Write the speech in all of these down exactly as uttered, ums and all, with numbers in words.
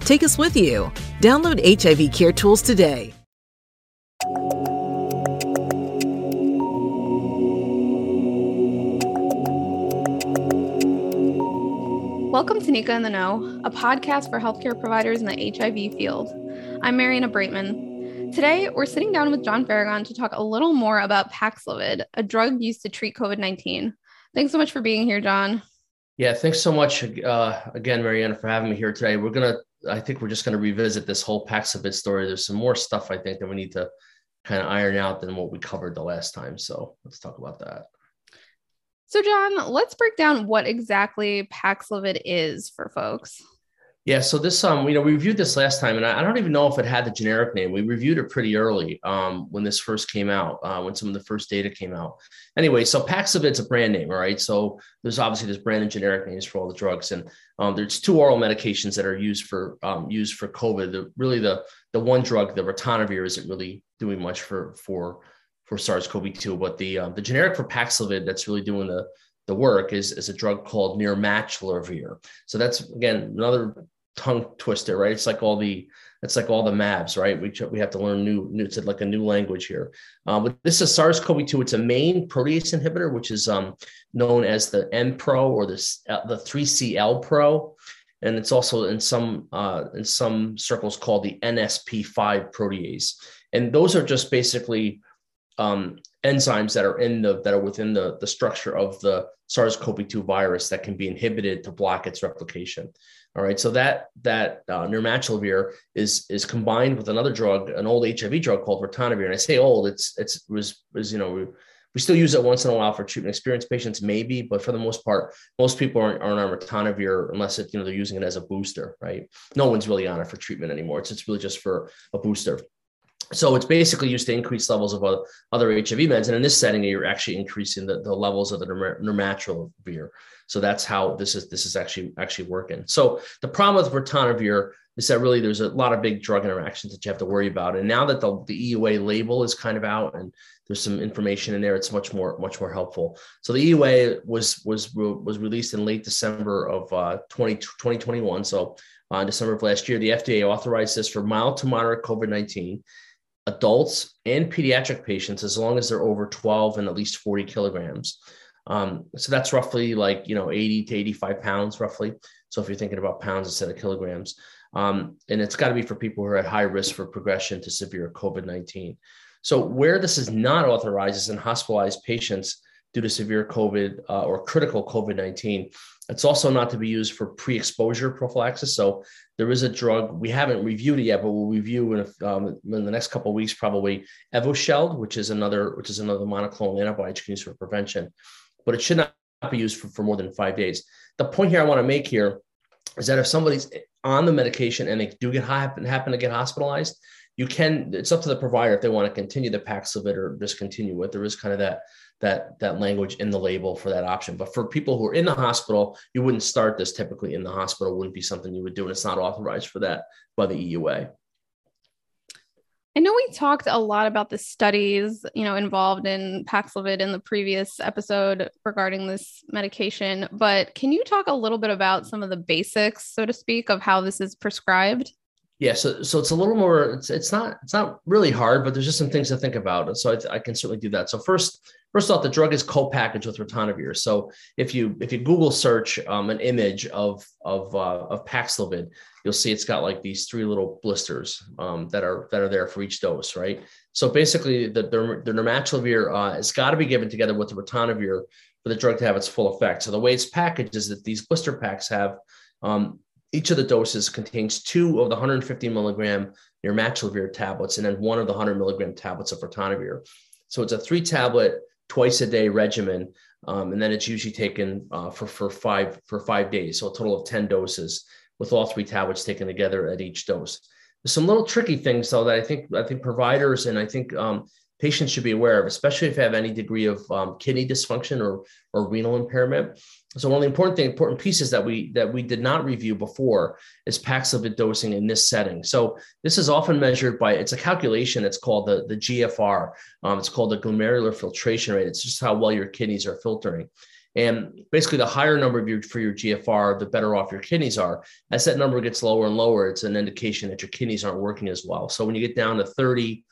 Take us with you. Download H I V Care Tools today. Welcome to NECA in the Know, a podcast for healthcare providers in the H I V field. I'm Mariana Breitman. Today, we're sitting down with John Faragon to talk a little more about Paxlovid, a drug used to treat COVID nineteen. Thanks so much for being here, John. Yeah, thanks so much uh, again, Mariana, for having me here today. We're going to I think we're just going to revisit this whole Paxlovid story. There's some more stuff, I think, that we need to kind of iron out than what we covered the last time. So let's talk about that. So, John, let's break down what exactly Paxlovid is for folks. Yeah. So this, um, you know, we reviewed this last time, and I, I don't even know if it had the generic name. We reviewed it pretty early um, when this first came out, uh, when some of the first data came out. Anyway, so Paxlovid's a brand name, all right? So there's obviously there's brand and generic names for all the drugs, and um, there's two oral medications that are used for um, used for COVID. The, really, the the one drug, the ritonavir, isn't really doing much for for for SARS-CoV two, but the uh, the generic for Paxlovid that's really doing the the work is is a drug called nirmatrelvir. So that's again another tongue twister, right? It's like all the, it's like all the M A Bs, right? We we have to learn new, new it's like a new language here. Um, but this is SARS-CoV two. It's a main protease inhibitor, which is um, known as the Mpro or the uh, the three C L pro, and it's also in some uh, in some circles called the N S P five protease. And those are just basically um, enzymes that are in the that are within the the structure of the SARS-CoV two virus that can be inhibited to block its replication. All right, so that that uh, nirmatrelvir is is combined with another drug, an old H I V drug called ritonavir. And I say old, it's it's was was you know we, we still use it once in a while for treatment experienced patients, maybe, but for the most part, most people aren't, aren't on ritonavir unless it, you know they're using it as a booster, right? No one's really on it for treatment anymore. It's it's really just for a booster. So it's basically used to increase levels of uh, other H I V meds. And in this setting, you're actually increasing the, the levels of the nirmatrelvir. So that's how this is this is actually actually working. So the problem with ritonavir is that really there's a lot of big drug interactions that you have to worry about. And now that the, the E U A label is kind of out and there's some information in there, it's much more much more helpful. So the E U A was was was released in late December of uh, twenty twenty-one. So uh, in December of last year, the F D A authorized this for mild to moderate COVID nineteen. Adults and pediatric patients, as long as they're over twelve and at least forty kilograms. Um, so that's roughly like, you know, eighty to eighty-five pounds, roughly. So if you're thinking about pounds instead of kilograms, um, and it's got to be for people who are at high risk for progression to severe COVID nineteen. So where this is not authorized is in hospitalized patients due to severe COVID uh, or critical COVID nineteen. It's also not to be used for pre-exposure prophylaxis. So there is a drug, we haven't reviewed it yet, but we'll review in, a, um, in the next couple of weeks, probably Evusheld, which is another which is another monoclonal antibody you can use for prevention, but it should not be used for, for more than five days. The point here I want to make here is that if somebody's on the medication and they do get happen, happen to get hospitalized, you can, it's up to the provider if they want to continue the Paxlovid or discontinue it. There is kind of that that that language in the label for that option. But for people who are in the hospital, you wouldn't start this typically in the hospital, wouldn't be something you would do. And it's not authorized for that by the E U A. I know we talked a lot about the studies, you know, involved in Paxlovid in the previous episode regarding this medication, but can you talk a little bit about some of the basics, so to speak, of how this is prescribed? Yeah, so so it's a little more, it's it's not it's not really hard, but there's just some things to think about. So I, I can certainly do that. So first first off, the drug is co-packaged with ritonavir. So if you if you Google search um, an image of of uh, of Paxlovid, you'll see it's got like these three little blisters um, that are that are there for each dose, right? So basically, the the, the nirmatrelvir uh, it's got to be given together with the ritonavir for the drug to have its full effect. So the way it's packaged is that these blister packs have um, each of the doses contains two of the one hundred fifty milligram nirmatrelvir tablets and then one of the one hundred milligram tablets of ritonavir. So it's a three tablet twice a day regimen, um, and then it's usually taken uh, for for five for five days, so a total of ten doses with all three tablets taken together at each dose. There's some little tricky things though that I think I think providers and I think um, patients should be aware of, especially if you have any degree of um, kidney dysfunction or or renal impairment. So one of the important thing, important pieces that we that we did not review before is Paxlovid dosing in this setting. So this is often measured by, it's a calculation. It's called the, the G F R. Um, it's called the glomerular filtration rate. It's just how well your kidneys are filtering. And basically, the higher number of your, for your G F R, the better off your kidneys are. As that number gets lower and lower, it's an indication that your kidneys aren't working as well. So when you get down to thirty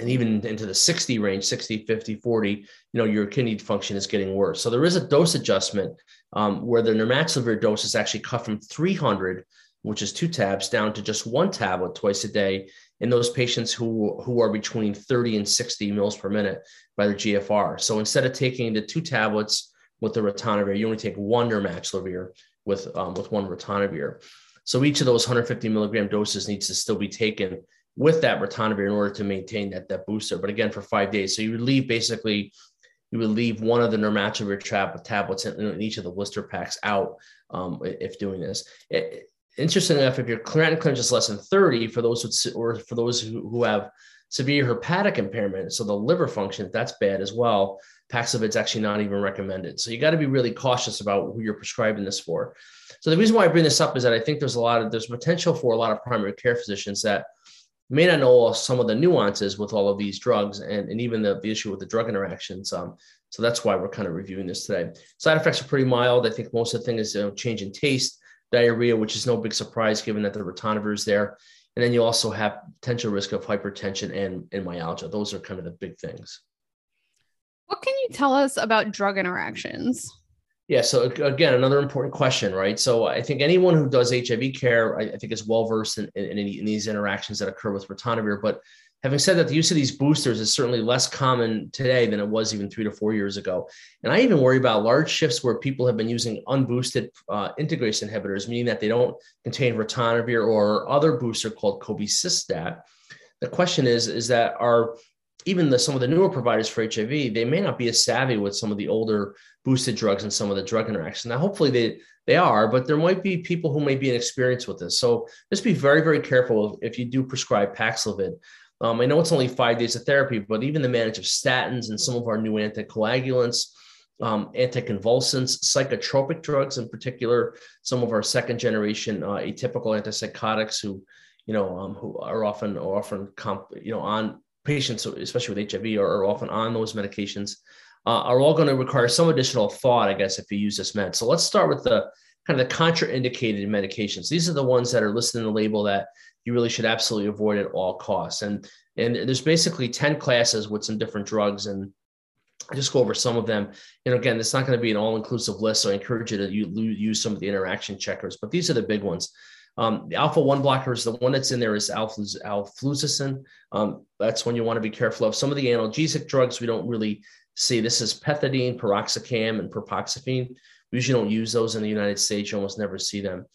and even into the sixty range, sixty, fifty, forty, you know, your kidney function is getting worse. So there is a dose adjustment um, where the nirmatrelvir dose is actually cut from three hundred, which is two tabs, down to just one tablet twice a day in those patients who, who are between thirty and sixty mils per minute by their G F R. So instead of taking the two tablets with the ritonavir, you only take one nirmatrelvir with, um, with one ritonavir. So each of those one hundred fifty milligram doses needs to still be taken with that ritonavir in order to maintain that, that booster, but again, for five days. So you would leave basically, you would leave one of the nirmatrelvir tab- tablets in, in each of the blister packs out um, if doing this. It, interestingly enough, if your creatinine clearance is less than thirty, for those who, or for those who, who have severe hepatic impairment, so the liver function, that's bad as well, Paxlovid's actually not even recommended. So you got to be really cautious about who you're prescribing this for. So the reason why I bring this up is that I think there's a lot of, there's potential for a lot of primary care physicians that may not know some of the nuances with all of these drugs and, and even the, the issue with the drug interactions. Um, so that's why we're kind of reviewing this today. Side effects are pretty mild. I think most of the thing is, you know, change in taste, diarrhea, which is no big surprise given that the ritonavir is there. And then you also have potential risk of hypertension and, and myalgia. Those are kind of the big things. What can you tell us about drug interactions? Yeah. So again, another important question, right? So I think anyone who does H I V care, I, I think is well-versed in, in, in these interactions that occur with ritonavir. But having said that, the use of these boosters is certainly less common today than it was even three to four years ago. And I even worry about large shifts where people have been using unboosted uh, integrase inhibitors, meaning that they don't contain ritonavir or other booster called cobicistat. The question is, is that our even the, some of the newer providers for H I V, they may not be as savvy with some of the older boosted drugs and some of the drug interactions. Now, hopefully they, they are, but there might be people who may be inexperienced with this. So just be very, very careful if you do prescribe Paxlovid. Um, I know it's only five days of therapy, but even the management of statins and some of our new anticoagulants, um, anticonvulsants, psychotropic drugs in particular, some of our second generation uh, atypical antipsychotics who, you know, um, who are often, are often comp, you know, on, patients, especially with H I V, are often on those medications, uh, are all going to require some additional thought, I guess, if you use this med. So let's start with the kind of the contraindicated medications. These are the ones that are listed in the label that you really should absolutely avoid at all costs. And, and there's basically ten classes with some different drugs, and I'll just go over some of them. And again, it's not going to be an all-inclusive list, so I encourage you to use some of the interaction checkers, but these are the big ones. Um, the alpha one blockers, the one that's in there is alfuz, alfuzosin. Um, that's one you want to be careful of. Some of the analgesic drugs we don't really see. This is pethidine, paroxicam, and propoxyphene. We usually don't use those in the United States. You almost never see them.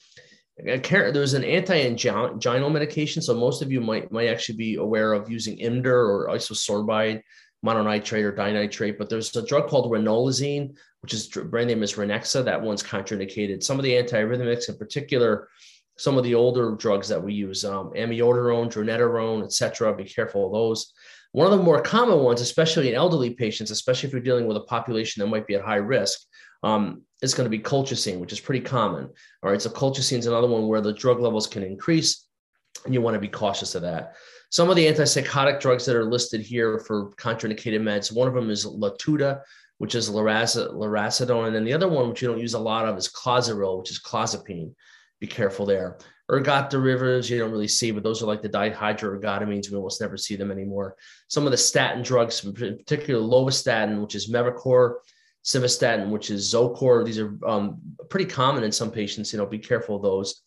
There's an anti-anginal medication, so most of you might, might actually be aware of using Imdur or isosorbide, mononitrate or dinitrate, but there's a drug called renolazine, which is brand name is Renexa. That one's contraindicated. Some of the antiarrhythmics in particular, some of the older drugs that we use, um, amiodarone, dronedarone, et cetera, be careful of those. One of the more common ones, especially in elderly patients, especially if you're dealing with a population that might be at high risk, um, is going to be colchicine, which is pretty common. All right, so colchicine is another one where the drug levels can increase, and you want to be cautious of that. Some of the antipsychotic drugs that are listed here for contraindicated meds, one of them is Latuda, which is lurasidone, and then the other one, which you don't use a lot of, is clozaril, which is clozapine. Be careful there. Ergot derivatives, you don't really see, but those are like the dihydroergotamines. We almost never see them anymore. Some of the statin drugs, in particular lovastatin, which is Mevacor, simvastatin, which is Zocor. These are um, pretty common in some patients, you know, be careful of those.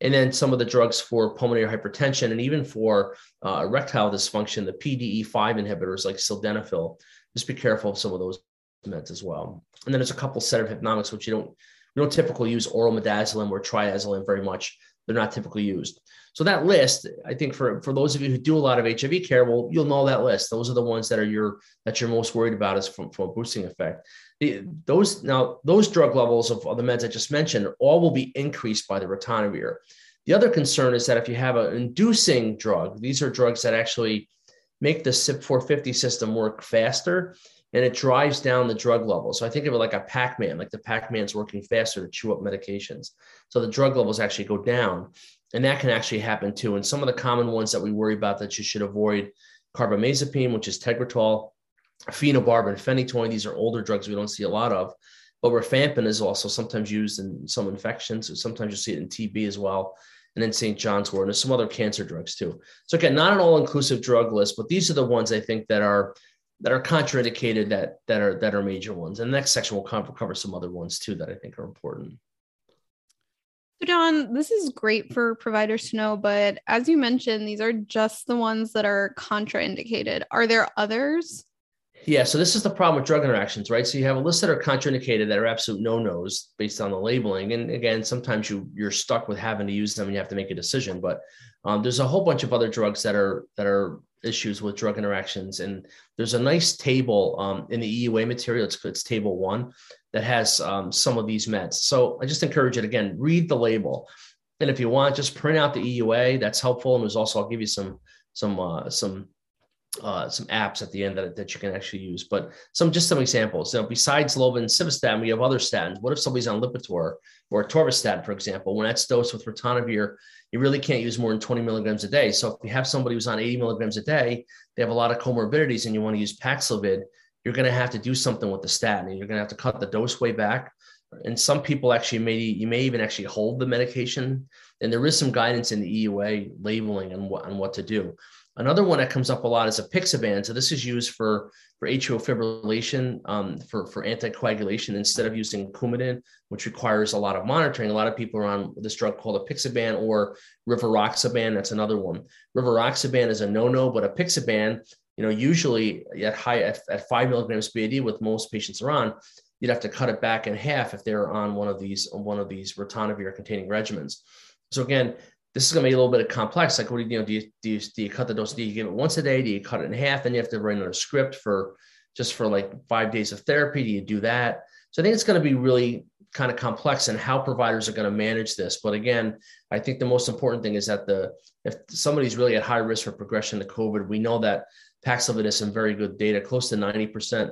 And then some of the drugs for pulmonary hypertension and even for uh, erectile dysfunction, the P D E five inhibitors like sildenafil. Just be careful of some of those meds as well. And then there's a couple set of hypnomics, which you don't, we don't typically use oral midazolam or triazolam very much. They're not typically used. So that list, I think for, for those of you who do a lot of H I V care, well, you'll know that list. Those are the ones that are your, that you're most worried about is from, from a boosting effect. The, those, now those drug levels of, of the meds I just mentioned, all will be increased by the ritonavir. The other concern is that if you have an inducing drug, these are drugs that actually make the C Y P four fifty system work faster, and it drives down the drug level. So I think of it like a Pac-Man, like the Pac-Man's working faster to chew up medications. So the drug levels actually go down, and that can actually happen too. And some of the common ones that we worry about that you should avoid, carbamazepine, which is Tegretol, phenobarbital, phenytoin. These are older drugs we don't see a lot of, but rifampin is also sometimes used in some infections. So sometimes you see it in T B as well. And then Saint John's wort, and there's some other cancer drugs too. So again, not an all-inclusive drug list, but these are the ones I think that are that are contraindicated, that that are that are major ones. And the next section will cover, cover some other ones too that I think are important. So John, this is great for providers to know, but as you mentioned, these are just the ones that are contraindicated. Are there others? Yeah, so this is the problem with drug interactions, right? So you have a list that are contraindicated that are absolute no-nos based on the labeling. And again, sometimes you, you're stuck with having to use them and you have to make a decision. But um, there's a whole bunch of other drugs that are that are issues with drug interactions. And there's a nice table um, in the E U A material, it's, it's table one, that has um, some of these meds. So I just encourage it, again, read the label. And if you want, just print out the E U A, that's helpful. And there's also, I'll give you some, some, uh, some, Uh, some apps at the end that, that you can actually use, but some just some examples. So besides Lova and simvastatin, we have other statins. What if somebody's on Lipitor or atorvastatin, for example? When that's dosed with ritonavir, you really can't use more than twenty milligrams a day. So if you have somebody who's on eighty milligrams a day, they have a lot of comorbidities, and you want to use Paxlovid, you're going to have to do something with the statin, and you're going to have to cut the dose way back. And some people actually may, you may even actually hold the medication. And there is some guidance in the E U A labeling on what, on what to do. Another one that comes up a lot is apixaban. So this is used for, for atrial fibrillation, um, for, for anticoagulation, instead of using Coumadin, which requires a lot of monitoring. A lot of people are on this drug called apixaban or rivaroxaban. That's another one. Rivaroxaban is a no-no, but apixaban, you know, usually at high at, at five milligrams B I D, with most patients are on, you'd have to cut it back in half if they're on one of these one of these ritonavir-containing regimens. So again, this is going to be a little bit complex. Like, what do you, you know? Do you, do you do you cut the dose? Do you give it once a day? Do you cut it in half? Then you have to write another script for just for like five days of therapy. Do you do that? So I think it's going to be really kind of complex in how providers are going to manage this. But again, I think the most important thing is that the if somebody's really at high risk for progression to COVID, we know that Paxlovid has some very good data, close to ninety percent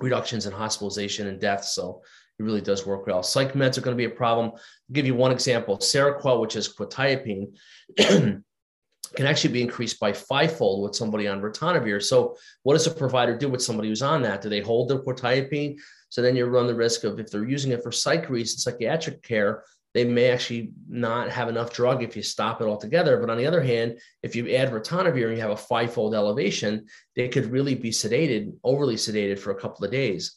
reductions in hospitalization and death. So it really does work well. Psych meds are going to be a problem. I'll give you one example. Seroquel, which is quetiapine, can actually be increased by fivefold with somebody on ritonavir. So what does a provider do with somebody who's on that? Do they hold their quetiapine? So then you run the risk of, if they're using it for psych reasons, psychiatric care, they may actually not have enough drug if you stop it altogether. But on the other hand, if you add ritonavir and you have a fivefold elevation, they could really be sedated, overly sedated for a couple of days.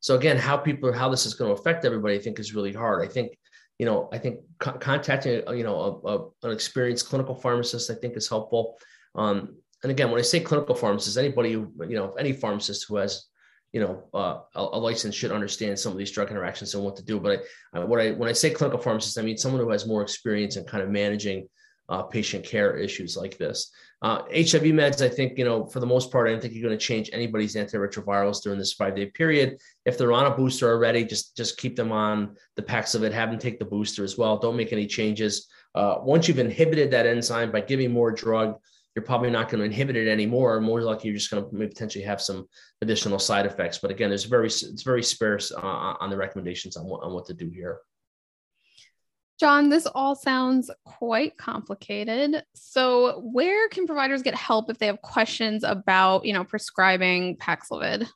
So again, how people, how this is going to affect everybody, I think is really hard. I think, you know, I think co- contacting, you know, a, a, an experienced clinical pharmacist, I think is helpful. Um, and again, when I say clinical pharmacist, anybody, who, you know, any pharmacist who has, you know, uh, a, a license should understand some of these drug interactions and what to do. But I, I, what I, when I say clinical pharmacist, I mean someone who has more experience in kind of managing uh, patient care issues like this. Uh, H I V meds, I think, you know, for the most part, I don't think you're going to change anybody's antiretrovirals during this five-day period. If they're on a booster already, just, just keep them on the Paxlovid, have them take the booster as well. Don't make any changes. Uh, once you've inhibited that enzyme by giving more drug, you're probably not going to inhibit it anymore. More likely, you're just going to potentially have some additional side effects. But again, there's very, it's very sparse uh, on the recommendations on what, on what to do here. John, this all sounds quite complicated. So where can providers get help if they have questions about, you know, prescribing Paxlovid?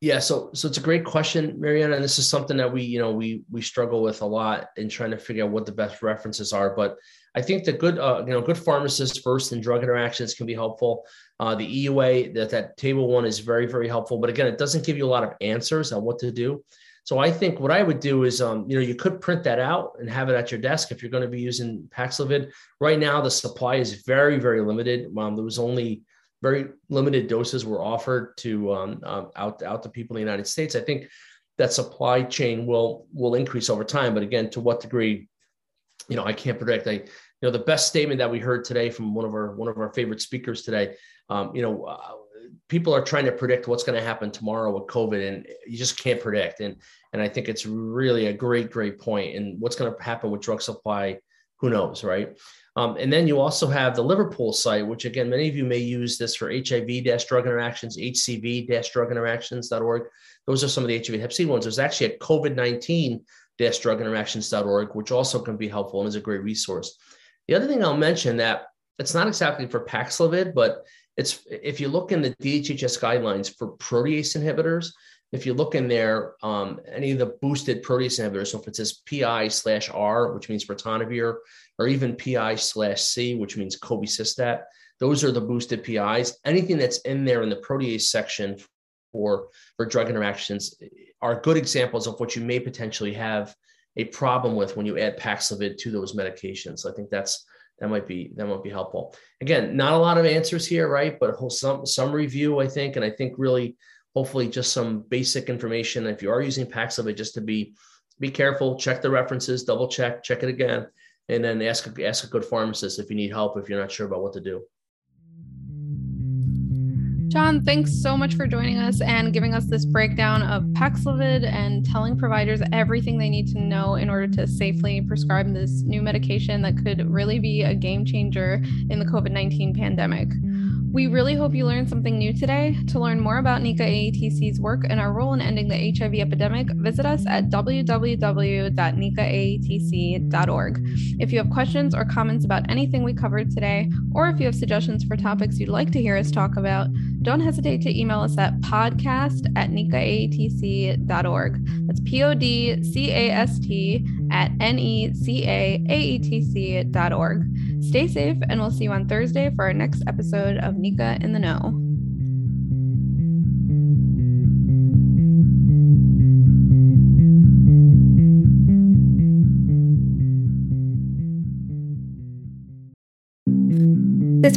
Yeah, so so it's a great question, Mariana, and this is something that we, you know, we we struggle with a lot in trying to figure out what the best references are. But I think the good, uh, you know, good pharmacists first and drug interactions can be helpful. Uh, the E U A, that that table one is very, very helpful. But again, it doesn't give you a lot of answers on what to do. So I think what I would do is, um, you know, you could print that out and have it at your desk if you're going to be using Paxlovid. Right now, the supply is very, very limited. Um, there was only very limited doses were offered to um, um, out, out to people in the United States. I think that supply chain will will increase over time. But again, to what degree, you know, I can't predict. I, you know, the best statement that we heard today from one of our one of our favorite speakers today, um, you know, uh, people are trying to predict what's going to happen tomorrow with COVID, and you just can't predict. And and I think it's really a great, great point. And what's going to happen with drug supply, who knows, right? Um, and then you also have the Liverpool site, which again, many of you may use this for H I V-drug interactions, H C V drug interactions dot org. Those are some of the H I V hep C ones. There's actually a COVID nineteen drug interactions dot org, which also can be helpful and is a great resource. The other thing I'll mention that it's not exactly for Paxlovid, but it's, if you look in the D H H S guidelines for protease inhibitors, if you look in there, um, any of the boosted protease inhibitors, so if it says P I slash R, which means ritonavir, or even P I slash C, which means cobicistat, those are the boosted P Is. Anything that's in there in the protease section for, for drug interactions are good examples of what you may potentially have a problem with when you add Paxlovid to those medications. So I think that's that might be that might be helpful. Again, not a lot of answers here, right? But some some review, I think, and I think really, hopefully just some basic information. If you are using Paxlovid, just to be, be careful, check the references, double check, check it again, and then ask, ask a good pharmacist if you need help, if you're not sure about what to do. John, thanks so much for joining us and giving us this breakdown of Paxlovid and telling providers everything they need to know in order to safely prescribe this new medication that could really be a game changer in the COVID nineteen pandemic. We really hope you learned something new today. To learn more about NECA A A T C's work and our role in ending the H I V epidemic, visit us at w w w dot neca a t c dot org. If you have questions or comments about anything we covered today, or if you have suggestions for topics you'd like to hear us talk about, don't hesitate to email us at podcast at neca a t c dot org. That's P O D C A S T at N E C A A T C dot org. Stay safe, and we'll see you on Thursday for our next episode of NECA in the Know. This